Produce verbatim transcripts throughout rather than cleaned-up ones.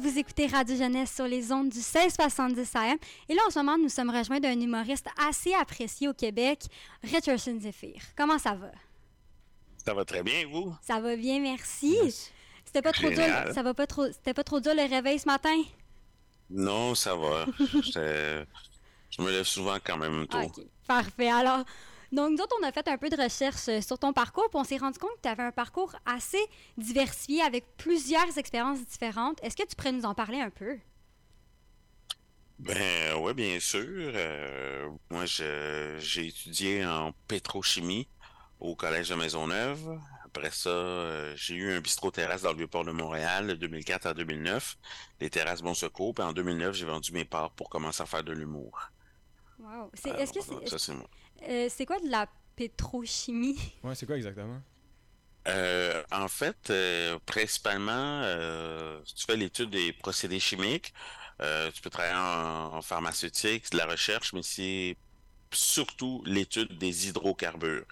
Vous écoutez Radio Jeunesse sur les ondes du seize soixante-dix A M. Et là, en ce moment, nous sommes rejoints d'un humoriste assez apprécié au Québec, Richardson Zéphir. Comment ça va? Ça va très bien, vous? Ça va bien, merci. Yes. C'était pas trop dur, ça va pas trop, c'était pas trop dur le réveil ce matin? Non, ça va. Je me lève souvent quand même tôt. OK, parfait. Alors, donc, nous autres, on a fait un peu de recherche sur ton parcours, puis on s'est rendu compte que tu avais un parcours assez diversifié avec plusieurs expériences différentes. Est-ce que tu pourrais nous en parler un peu? Ben oui, bien sûr. Euh, moi, je, j'ai étudié en pétrochimie au Collège de Maisonneuve. Après ça, euh, j'ai eu un bistrot-terrasse dans le Vieux-Port de Montréal de deux mille quatre à deux mille neuf, les Terrasses Bonsecours, puis en deux mille neuf, j'ai vendu mes parts pour commencer à faire de l'humour. Wow! C'est, Alors, est-ce que c'est, ça, c'est, moi. Euh, c'est quoi de la pétrochimie? Oui, c'est quoi exactement? Euh, en fait, euh, principalement, euh, tu fais l'étude des procédés chimiques, euh, tu peux travailler en, en pharmaceutique, de la recherche, mais c'est surtout l'étude des hydrocarbures.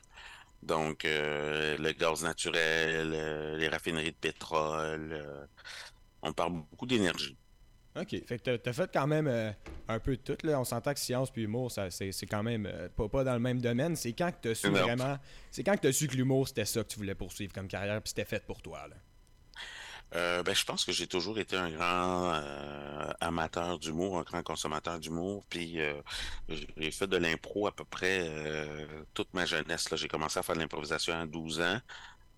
Donc, euh, le gaz naturel, euh, les raffineries de pétrole, euh, on parle beaucoup d'énergie. OK. Fait que t'as, t'as fait quand même euh, un peu de tout, là. On s'entend que science puis humour, ça, c'est, c'est quand même euh, pas, pas dans le même domaine. C'est quand que t'as su non. vraiment... C'est quand que t'as su que l'humour, c'était ça que tu voulais poursuivre comme carrière puis c'était fait pour toi, là? Euh, ben, je pense que j'ai toujours été un grand euh, amateur d'humour, un grand consommateur d'humour, puis euh, j'ai fait de l'impro à peu près euh, toute ma jeunesse, là. J'ai commencé à faire de l'improvisation à douze ans,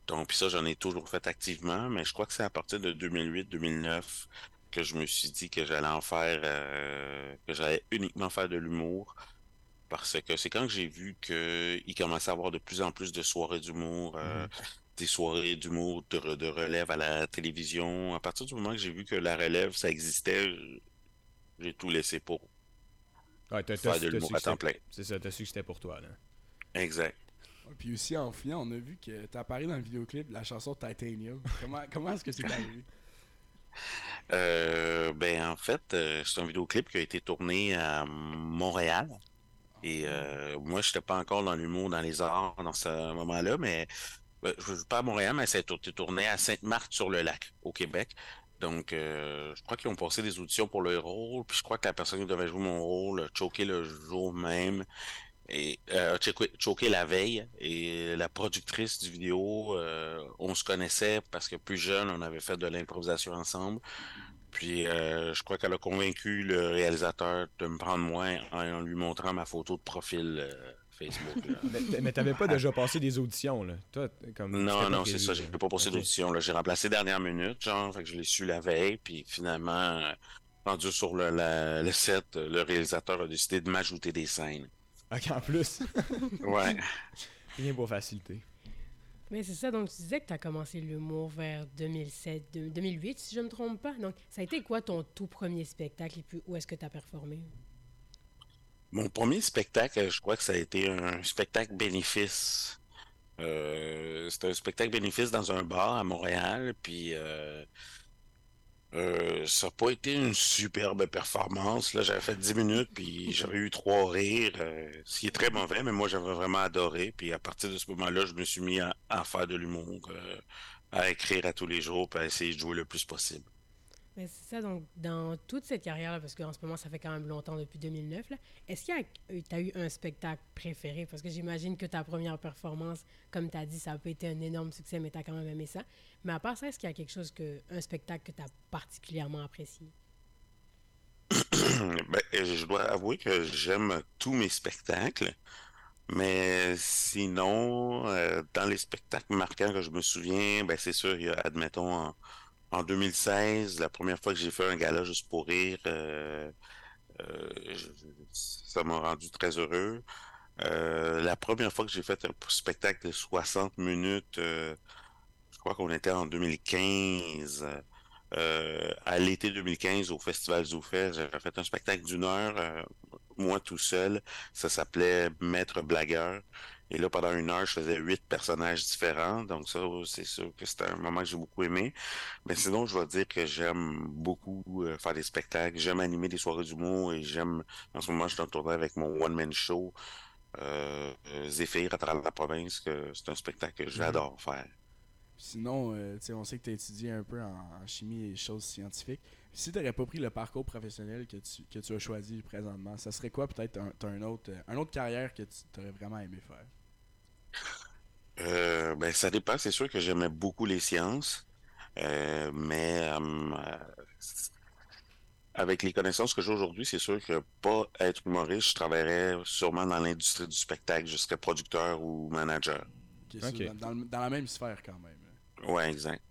donc puis ça, j'en ai toujours fait activement, mais je crois que c'est à partir de deux mille huit deux mille neuf que je me suis dit que j'allais en faire, euh, que j'allais uniquement faire de l'humour, parce que c'est quand que j'ai vu qu'il commençait à avoir de plus en plus de soirées d'humour, euh, mmh. des soirées d'humour de, de relève à la télévision. À partir du moment que j'ai vu que la relève, ça existait, j'ai tout laissé pour ouais, t'as, faire t'as, de l'humour à temps plein. C'est ça, t'as su que c'était pour toi, là. Exact. Ah, puis aussi, en fouillant, on a vu que t'as apparu dans le vidéoclip de la chanson Titanium. Comment, comment est-ce que c'est arrivé? euh, ben, en fait, c'est un vidéoclip qui a été tourné à Montréal. Et euh, moi, j'étais pas encore dans l'humour, dans les arts, dans ce moment-là, mais... Je ne joue pas à Montréal, mais ça a été tourné à Sainte-Marthe-sur-le-Lac, au Québec. Donc, euh, je crois qu'ils ont passé des auditions pour le rôle, puis je crois que la personne qui devait jouer mon rôle a choqué le jour même, et euh, a choqué, choqué la veille, et la productrice du vidéo, euh, on se connaissait parce que plus jeune, on avait fait de l'improvisation ensemble, puis euh, je crois qu'elle a convaincu le réalisateur de me prendre moi en lui montrant ma photo de profil euh, Facebook, là. Mais, mais t'avais pas déjà passé des auditions, là? Toi, comme non, non, c'est ça. J'ai pas passé okay. d'audition, là. J'ai remplacé dernière minute, genre, fait que je l'ai su la veille, puis finalement, rendu sur le, la, le set, le réalisateur a décidé de m'ajouter des scènes. OK, en plus? Ouais. Rien pour faciliter. Mais c'est ça, donc tu disais que t'as commencé l'humour vers deux mille sept, deux mille huit, si je me trompe pas. Donc, ça a été quoi ton tout premier spectacle et puis où est-ce que t'as performé? Mon premier spectacle, je crois que ça a été un spectacle bénéfice. Euh, c'était un spectacle bénéfice dans un bar à Montréal, puis euh, euh, ça n'a pas été une superbe performance. Là, j'avais fait dix minutes, puis j'avais eu trois rires, euh, ce qui est très mauvais, mais moi, j'avais vraiment adoré. Puis à partir de ce moment-là, je me suis mis à, à faire de l'humour, euh, à écrire à tous les jours, puis à essayer de jouer le plus possible. Mais c'est ça, donc, dans toute cette carrière-là, parce qu'en ce moment, ça fait quand même longtemps, depuis deux mille neuf, là, est-ce que tu as eu un spectacle préféré? Parce que j'imagine que ta première performance, comme tu as dit, ça a pas été un énorme succès, mais tu as quand même aimé ça. Mais à part ça, est-ce qu'il y a quelque chose, que, un spectacle que tu as particulièrement apprécié? Ben, je dois avouer que j'aime tous mes spectacles, mais sinon, euh, dans les spectacles marquants que je me souviens, ben, c'est sûr, il y a, admettons, en, En deux mille seize, la première fois que j'ai fait un gala juste pour rire, euh, euh, je, ça m'a rendu très heureux. Euh, la première fois que j'ai fait un spectacle de soixante minutes, euh, je crois qu'on était en deux mille quinze. Euh, à l'été deux mille quinze, au Festival Zoufès, j'avais fait un spectacle d'une heure, euh, moi tout seul. Ça s'appelait « Maître Blagueur ». Et là, pendant une heure, je faisais huit personnages différents. Donc ça, c'est sûr que c'était un moment que j'ai beaucoup aimé. Mais sinon, je vais dire que j'aime beaucoup euh, faire des spectacles. J'aime animer des soirées d'humour et j'aime... En ce moment, je suis en tournée avec mon one-man show euh, Zéphir à travers la province. Que c'est un spectacle que j'adore faire. Sinon, euh, tu sais, on sait que tu as étudié un peu en, en chimie et choses scientifiques. Si tu n'aurais pas pris le parcours professionnel que tu, que tu as choisi présentement, ça serait quoi peut-être un, un, autre, un autre carrière que tu aurais vraiment aimé faire? Euh, ben, ça dépend. C'est sûr que j'aimais beaucoup les sciences, euh, mais euh, avec les connaissances que j'ai aujourd'hui, c'est sûr que pas être humoriste, je travaillerais sûrement dans l'industrie du spectacle. Je serais producteur ou manager. Okay, okay. Dans, dans, dans la même sphère quand même. Ouais, exact.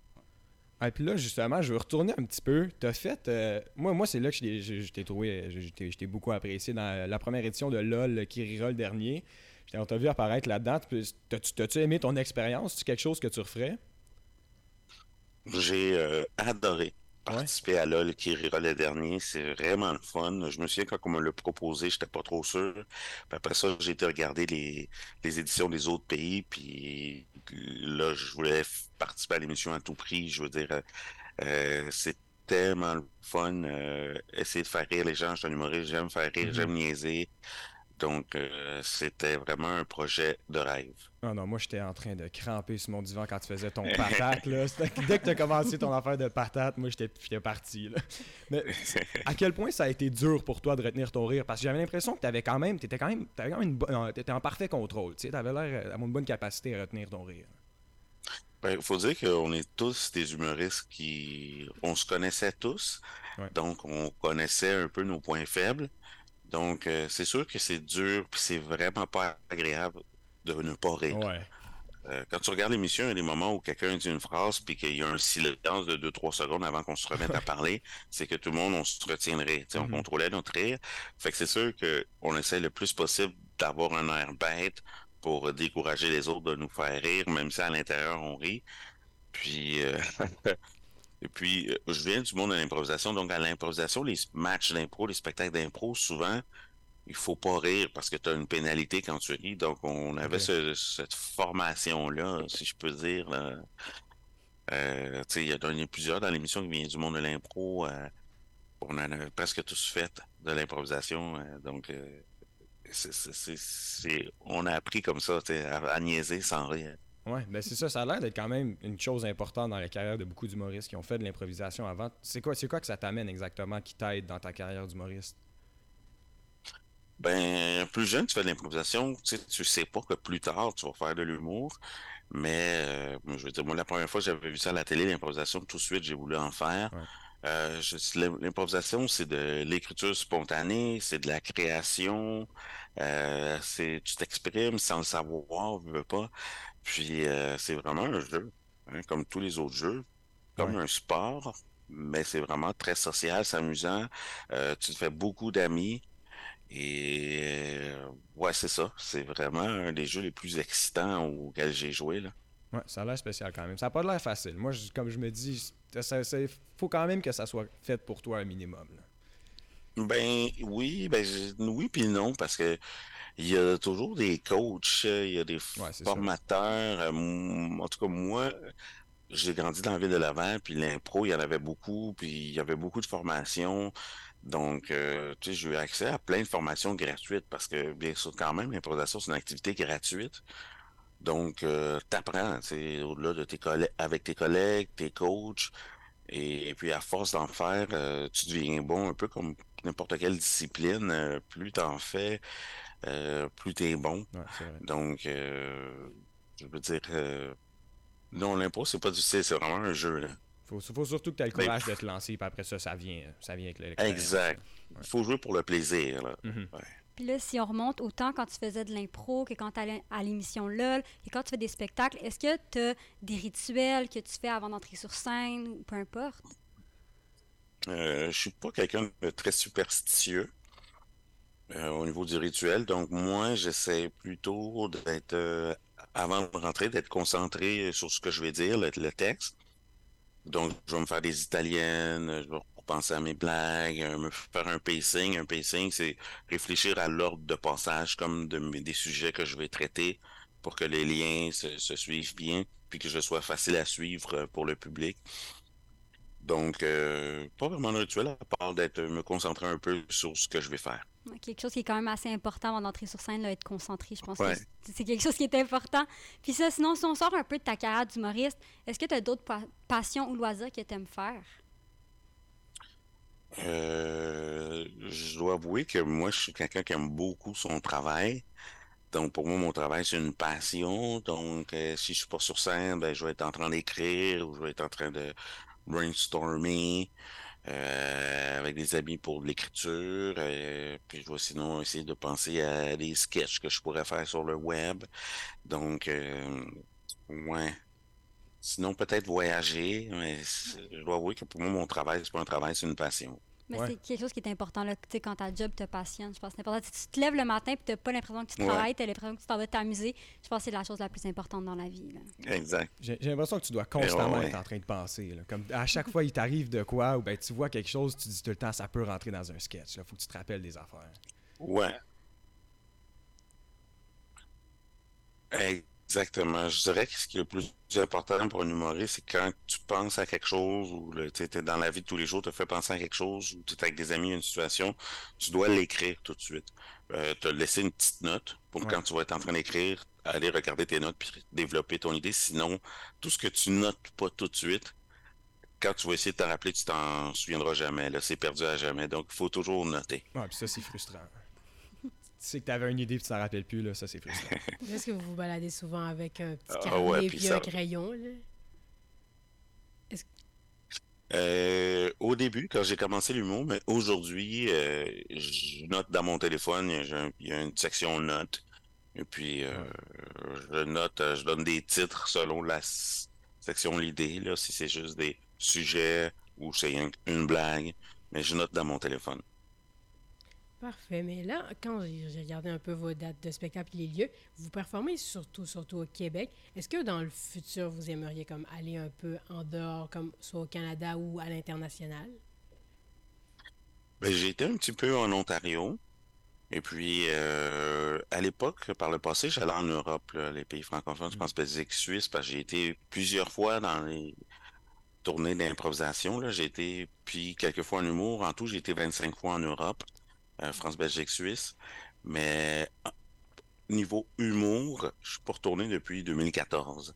Ah, puis là, justement, je veux retourner un petit peu. T'as fait... Euh, moi, moi c'est là que je, je, je t'ai trouvé... Je, je, t'ai, je t'ai beaucoup apprécié dans la première édition de LOL qui rira le dernier. On t'a vu apparaître là-dedans. T'as-tu, t'as-tu aimé ton expérience? C'est quelque chose que tu referais? J'ai euh, adoré participer ouais. à LOL qui rira le dernier. C'est vraiment le fun. Je me souviens, quand on me l'a proposé, j'étais pas trop sûr. Puis après ça, j'ai été regarder les, les éditions des autres pays. Puis là, je voulais participer à l'émission à tout prix. Je veux dire, euh, c'est tellement le fun. Euh, essayer de faire rire les gens. Je suis un humoriste, j'aime faire rire, mm-hmm. j'aime niaiser. Donc, euh, c'était vraiment un projet de rêve. Ah non, moi, j'étais en train de cramper sur mon divan quand tu faisais ton patate. Là. Dès que tu as commencé ton affaire de patate, moi, j'étais, j'étais parti. Là. Mais à quel point ça a été dur pour toi de retenir ton rire? Parce que j'avais l'impression que tu avais quand même, tu étais quand même, t'avais quand même une bonne, t'étais en parfait contrôle. Tu avais l'air d'avoir une bonne capacité à retenir ton rire. Il ben, faut dire qu'on est tous des humoristes qui... On se connaissait tous, ouais. donc on connaissait un peu nos points faibles. Donc, euh, c'est sûr que c'est dur, puis c'est vraiment pas agréable de ne pas rire. Ouais. Euh, quand tu regardes l'émission, il y a des moments où quelqu'un dit une phrase, puis qu'il y a un silence de deux trois secondes avant qu'on se remette à parler, c'est que tout le monde, on se retient de rire. Mm-hmm. On contrôlait notre rire. Fait que c'est sûr qu'on essaie le plus possible d'avoir un air bête pour décourager les autres de nous faire rire, même si à l'intérieur, on rit. Puis... Euh... Et puis, euh, je viens du monde de l'improvisation. Donc, à l'improvisation, les matchs d'impro, les spectacles d'impro, souvent, il faut pas rire parce que tu as une pénalité quand tu ris. Donc, on avait ouais. ce, cette formation-là, si je peux dire. Euh, tu sais, il y en a plusieurs dans l'émission qui viennent du monde de l'impro. Euh, on en a presque tous fait de l'improvisation. Euh, donc, euh, c'est, c'est, c'est, c'est, on a appris comme ça, tu sais, à, à niaiser sans rire. Oui, ben c'est ça, ça a l'air d'être quand même une chose importante dans la carrière de beaucoup d'humoristes qui ont fait de l'improvisation avant. C'est quoi, c'est quoi que ça t'amène exactement, qui t'aide dans ta carrière d'humoriste? Ben, plus jeune, tu fais de l'improvisation, tu sais, tu sais pas que plus tard, tu vas faire de l'humour, mais euh, je veux dire, moi, la première fois que j'avais vu ça à la télé, l'improvisation, tout de suite, j'ai voulu en faire. Ouais. Euh, je, l'improvisation, c'est de l'écriture spontanée, c'est de la création, euh, c'est tu t'exprimes sans le savoir, tu veux pas. Puis euh, c'est vraiment un jeu, hein, comme tous les autres jeux, comme ouais. un sport, mais c'est vraiment très social, c'est amusant. Euh, tu te fais beaucoup d'amis et euh, ouais, c'est ça. C'est vraiment un des jeux les plus excitants auxquels j'ai joué là. Ouais, ça a l'air spécial quand même. Ça n'a pas l'air facile. Moi, je, comme je me dis, il faut quand même que ça soit fait pour toi un minimum. Là. Ben oui, ben oui puis non, parce que il y a toujours des coachs, il y a des ouais, formateurs. Euh, en tout cas, moi, j'ai grandi dans la ville de Laval, puis l'impro, il y en avait beaucoup, puis il y avait beaucoup de formations. Donc, euh, tu sais, j'ai eu accès à plein de formations gratuites, parce que bien sûr, quand même, l'improvisation, c'est une activité gratuite. Donc, euh, t'apprends, c'est au-delà de tes collègues, avec tes collègues, tes coachs, et, et puis à force d'en faire, euh, tu deviens bon un peu comme n'importe quelle discipline. Euh, plus t'en fais, euh, plus t'es bon. Ouais, c'est vrai. Donc, euh, je veux dire, euh, non, l'impro, c'est pas difficile, c'est vraiment un jeu, là. Faut, faut surtout que t'aies le courage ben, de te lancer, puis après ça, ça vient, ça vient avec l'expérience. Exact. Ouais. Faut jouer pour le plaisir, là. Mm-hmm. Ouais. Puis là, si on remonte autant quand tu faisais de l'impro que quand tu allais à l'émission LOL et quand tu fais des spectacles, est-ce que tu as des rituels que tu fais avant d'entrer sur scène ou peu importe? Euh, je suis pas quelqu'un de très superstitieux euh, au niveau du rituel. Donc, moi, j'essaie plutôt d'être, euh, avant de rentrer, d'être concentré sur ce que je vais dire, le, le texte. Donc, je vais me faire des italiennes, je vais penser à mes blagues, me faire un pacing. Un pacing, c'est réfléchir à l'ordre de passage comme de, des sujets que je vais traiter pour que les liens se, se suivent bien puis que je sois facile à suivre pour le public. Donc, euh, pas vraiment un rituel à part d'être me concentrer un peu sur ce que je vais faire. Quelque chose qui est quand même assez important avant d'entrer sur scène, là, être concentré, je pense ouais. que c'est, c'est quelque chose qui est important. Puis ça, sinon, si on sort un peu de ta carrière d'humoriste, est-ce que tu as d'autres pa- passions ou loisirs que tu aimes faire? Euh, je dois avouer que moi, je suis quelqu'un qui aime beaucoup son travail. Donc, pour moi, mon travail, c'est une passion. Donc, euh, si je suis pas sur scène, ben, je vais être en train d'écrire ou je vais être en train de brainstormer euh, avec des amis pour de l'écriture. Euh, puis, je vais sinon essayer de penser à des sketchs que je pourrais faire sur le web. Donc, euh, ouais. Sinon, peut-être voyager. Mais je dois avouer que pour moi, mon travail, c'est pas un travail, c'est une passion. Mais ouais. c'est quelque chose qui est important, là. Tu sais, quand ta job te passionne, je pense que c'est important. Si tu te lèves le matin et tu n'as pas l'impression que tu travailles, ouais. tu as l'impression que tu t'en vas t'amuser, je pense que c'est la chose la plus importante dans la vie, là. Exact. J'ai, j'ai l'impression que tu dois constamment ouais, ouais. être en train de penser, là. Comme à chaque fois, il t'arrive de quoi, ou bien tu vois quelque chose, tu dis tout le temps, ça peut rentrer dans un sketch. Il faut que tu te rappelles des affaires. Ouais. Exactement. Je dirais que ce qui est le plus important pour un humoriste, c'est quand tu penses à quelque chose ou tu es dans la vie de tous les jours, tu te fais penser à quelque chose ou tu es avec des amis, une situation, tu dois l'écrire tout de suite. Euh, te laisser une petite note pour ouais. quand tu vas être en train d'écrire, aller regarder tes notes puis développer ton idée. Sinon, tout ce que tu notes pas tout de suite, quand tu vas essayer de t'en rappeler, tu t'en souviendras jamais. Là, c'est perdu à jamais. Donc, il faut toujours noter. Ouais, puis ça, c'est frustrant. Tu sais que t'avais une idée et tu t'en rappelles plus, là, ça c'est frustrant. Est-ce que vous vous baladez souvent avec un petit carnet oh, ouais, et puis ça... un crayon, là? Est-ce... Euh, au début, quand j'ai commencé l'humour, mais aujourd'hui, euh, je note dans mon téléphone, il y a une section notes. Et puis, euh, je note, je donne des titres selon la section l'idée, là, si c'est juste des sujets ou c'est une blague, mais je note dans mon téléphone. Parfait. Mais là, quand j'ai regardé un peu vos dates de spectacle et les lieux, vous performez surtout, surtout au Québec. Est-ce que dans le futur, vous aimeriez comme aller un peu en dehors, comme soit au Canada ou à l'international? Ben, j'ai été un petit peu en Ontario. Et puis, euh, à l'époque, par le passé, j'allais en Europe, là, les pays francophones, je pense, Belgique, Suisse, parce que j'ai été plusieurs fois dans les tournées d'improvisation, là. J'ai été, puis quelques fois en humour. En tout, j'ai été vingt-cinq fois en Europe. Euh, France, Belgique, Suisse, mais niveau humour, je suis pas retourné depuis deux mille quatorze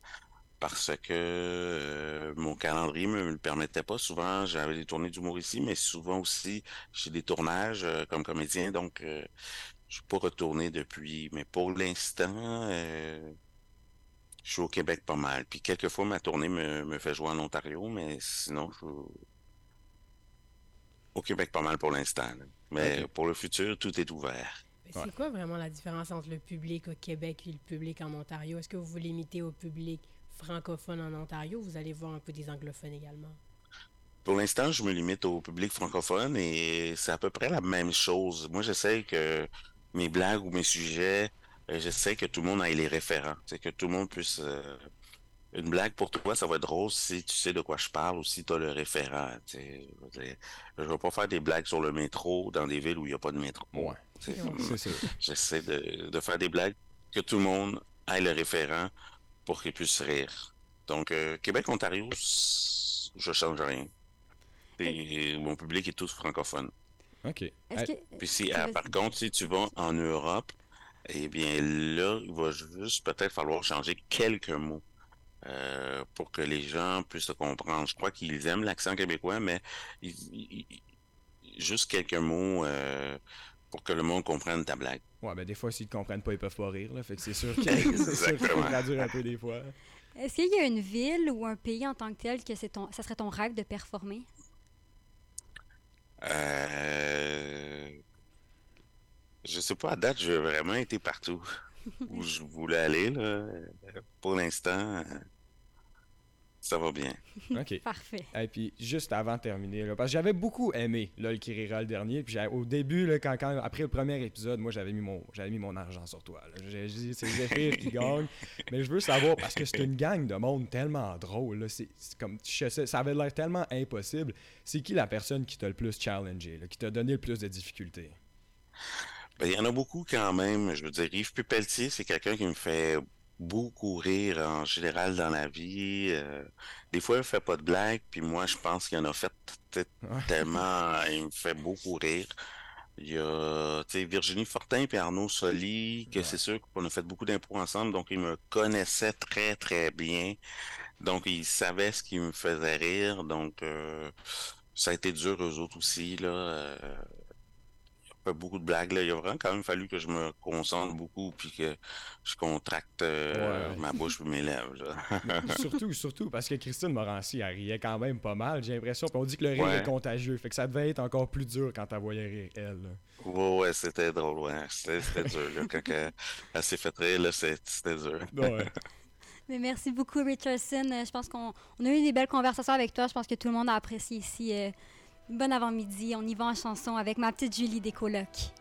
parce que euh, mon calendrier me le permettait pas. Souvent, j'avais des tournées d'humour ici, mais souvent aussi, j'ai des tournages euh, comme comédien, donc euh, je suis pas retourné depuis. Mais pour l'instant, euh, je suis au Québec pas mal. Puis quelquefois, ma tournée me, me fait jouer en Ontario, mais sinon, je au Québec pas mal pour l'instant, là. Mais okay. Pour le futur, tout est ouvert. Mais c'est ouais. quoi vraiment la différence entre le public au Québec et le public en Ontario? Est-ce que vous vous limitez au public francophone en Ontario ou vous allez voir un peu des anglophones également? Pour l'instant, je me limite au public francophone et c'est à peu près la même chose. Moi, j'essaie que mes blagues ou mes sujets, j'essaie que tout le monde ait les référents. C'est que tout le monde puisse... Euh... Une blague pour toi, ça va être drôle si tu sais de quoi je parle ou si tu as le référent. Je ne vais pas faire des blagues sur le métro dans des villes où il n'y a pas de métro. Ouais. C'est, c'est, c'est. J'essaie de, de faire des blagues que tout le monde ait le référent pour qu'il puisse rire. Donc, euh, Québec, Ontario, je ne change rien. Et, et mon public est tous francophone. OK. Est-ce que... Puis si, ah, par contre, si tu vas en Europe, eh bien là, il va juste peut-être falloir changer quelques mots. Euh, pour que les gens puissent le comprendre. Je crois qu'ils aiment l'accent québécois, mais il, il, il, juste quelques mots euh, pour que le monde comprenne ta blague. Ouais, ben des fois, s'ils ne comprennent pas, ils peuvent pas rire, là. Fait que c'est sûr qu'il faut traduire un peu des fois. Est-ce qu'il y a une ville ou un pays en tant que tel que c'est ton, ça serait ton rêve de performer? Euh... Je sais pas, à date, j'ai vraiment été partout. Où je voulais aller, là. Pour l'instant, ça va bien. OK. Parfait. Et puis, juste avant de terminer, là, parce que j'avais beaucoup aimé LOL qui rira le dernier. Puis, au début, là, quand, quand, après le premier épisode, moi, j'avais mis mon, j'avais mis mon argent sur toi. J'ai dit, c'est Zéphir qui gagne. Mais je veux savoir, parce que c'est une gang de monde tellement drôle. Là, c'est, c'est comme, je sais, ça avait l'air tellement impossible. C'est qui la personne qui t'a le plus challengé, là, qui t'a donné le plus de difficultés? Ben, il y en a beaucoup quand même. Je veux dire, Yves Pupelletier, c'est quelqu'un qui me fait beaucoup rire en général dans la vie. Euh, des fois, il ne fait pas de blagues, puis moi, je pense qu'il en a fait tellement... Il me fait beaucoup rire. Il y a Virginie Fortin et Arnaud Soli, que ouais. c'est sûr qu'on a fait beaucoup d'impôts ensemble, donc ils me connaissaient très, très bien. Donc, ils savaient ce qui me faisait rire. Donc, euh, ça a été dur, eux autres aussi. Là, euh, pas beaucoup de blagues. Là. Il a vraiment quand même fallu que je me concentre beaucoup puis que je contracte euh, ouais. ma bouche et mes lèvres. surtout, surtout, parce que Christine Morency, elle riait quand même pas mal, j'ai l'impression. Puis on dit que le rire ouais. est contagieux. Fait que ça devait être encore plus dur quand elle voyait rire, elle. Là. Ouais, ouais, c'était drôle. Ouais. C'était, c'était dur. Là. Quand elle, elle s'est fait rire, là, c'était, c'était dur. ouais. Mais merci beaucoup, Richardson. Euh, je pense qu'on on a eu des belles conversations avec toi. Je pense que tout le monde a apprécié ici. Euh, Bon avant-midi, on y va en chanson avec ma petite Julie des colocs.